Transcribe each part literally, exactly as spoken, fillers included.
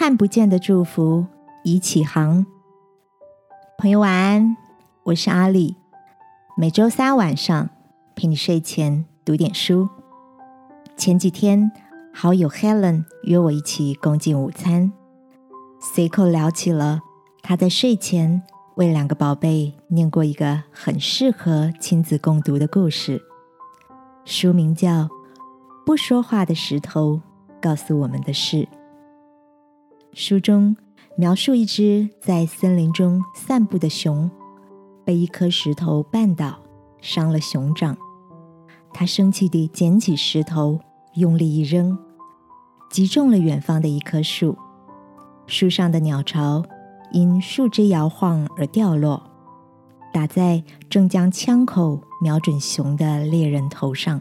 看不见的祝福已起航。朋友晚安，我是阿里，每周三晚上陪你睡前读点书。前几天好友 Helen 约我一起共进午餐，随口聊起了她在睡前为两个宝贝念过一个很适合亲子共读的故事，书名叫《不说话的石头告诉我们的事》。书中描述一只在森林中散步的熊被一颗石头绊倒，伤了熊掌。他生气地捡起石头，用力一扔，击中了远方的一棵树。树上的鸟巢因树枝摇晃而掉落，打在正将枪口瞄准熊的猎人头上。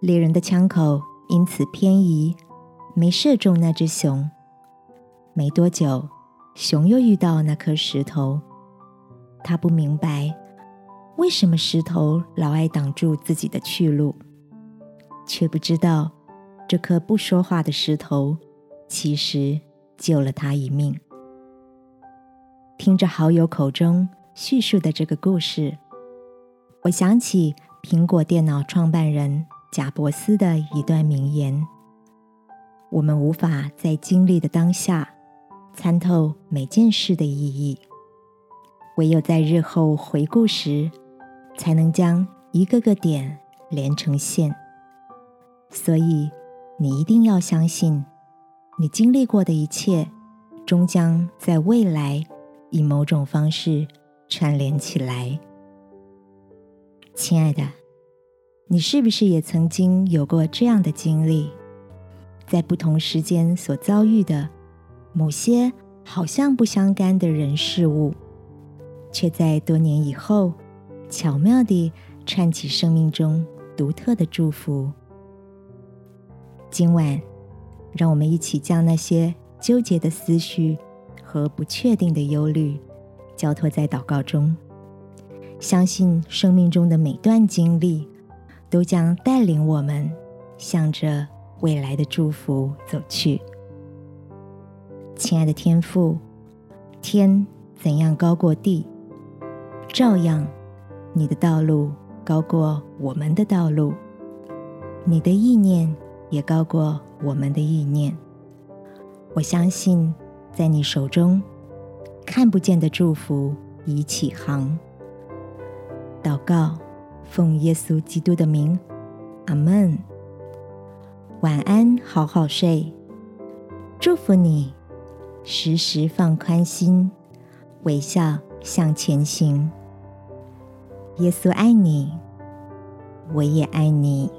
猎人的枪口因此偏移，没射中那只熊。没多久，熊又遇到那颗石头，他不明白为什么石头老爱挡住自己的去路，却不知道这颗不说话的石头其实救了他一命。听着好友口中叙述的这个故事，我想起苹果电脑创办人贾伯斯的一段名言：我们无法在经历的当下参透每件事的意义，唯有在日后回顾时，才能将一个个点连成线。所以你一定要相信，你经历过的一切终将在未来以某种方式串联起来。亲爱的，你是不是也曾经有过这样的经历？在不同时间所遭遇的某些好像不相干的人事物，却在多年以后巧妙地串起生命中独特的祝福。今晚，让我们一起将那些纠结的思绪和不确定的忧虑交托在祷告中，相信生命中的每段经历都将带领我们向着未来的祝福走去。亲爱的天父，天怎样高过地，照样你的道路高过我们的道路，你的意念也高过我们的意念。我相信在你手中，看不见的祝福已起航。祷告，奉耶稣基督的名，阿们。晚安，好好睡。祝福你，时时放宽心，微笑向前行。耶稣爱你，我也爱你。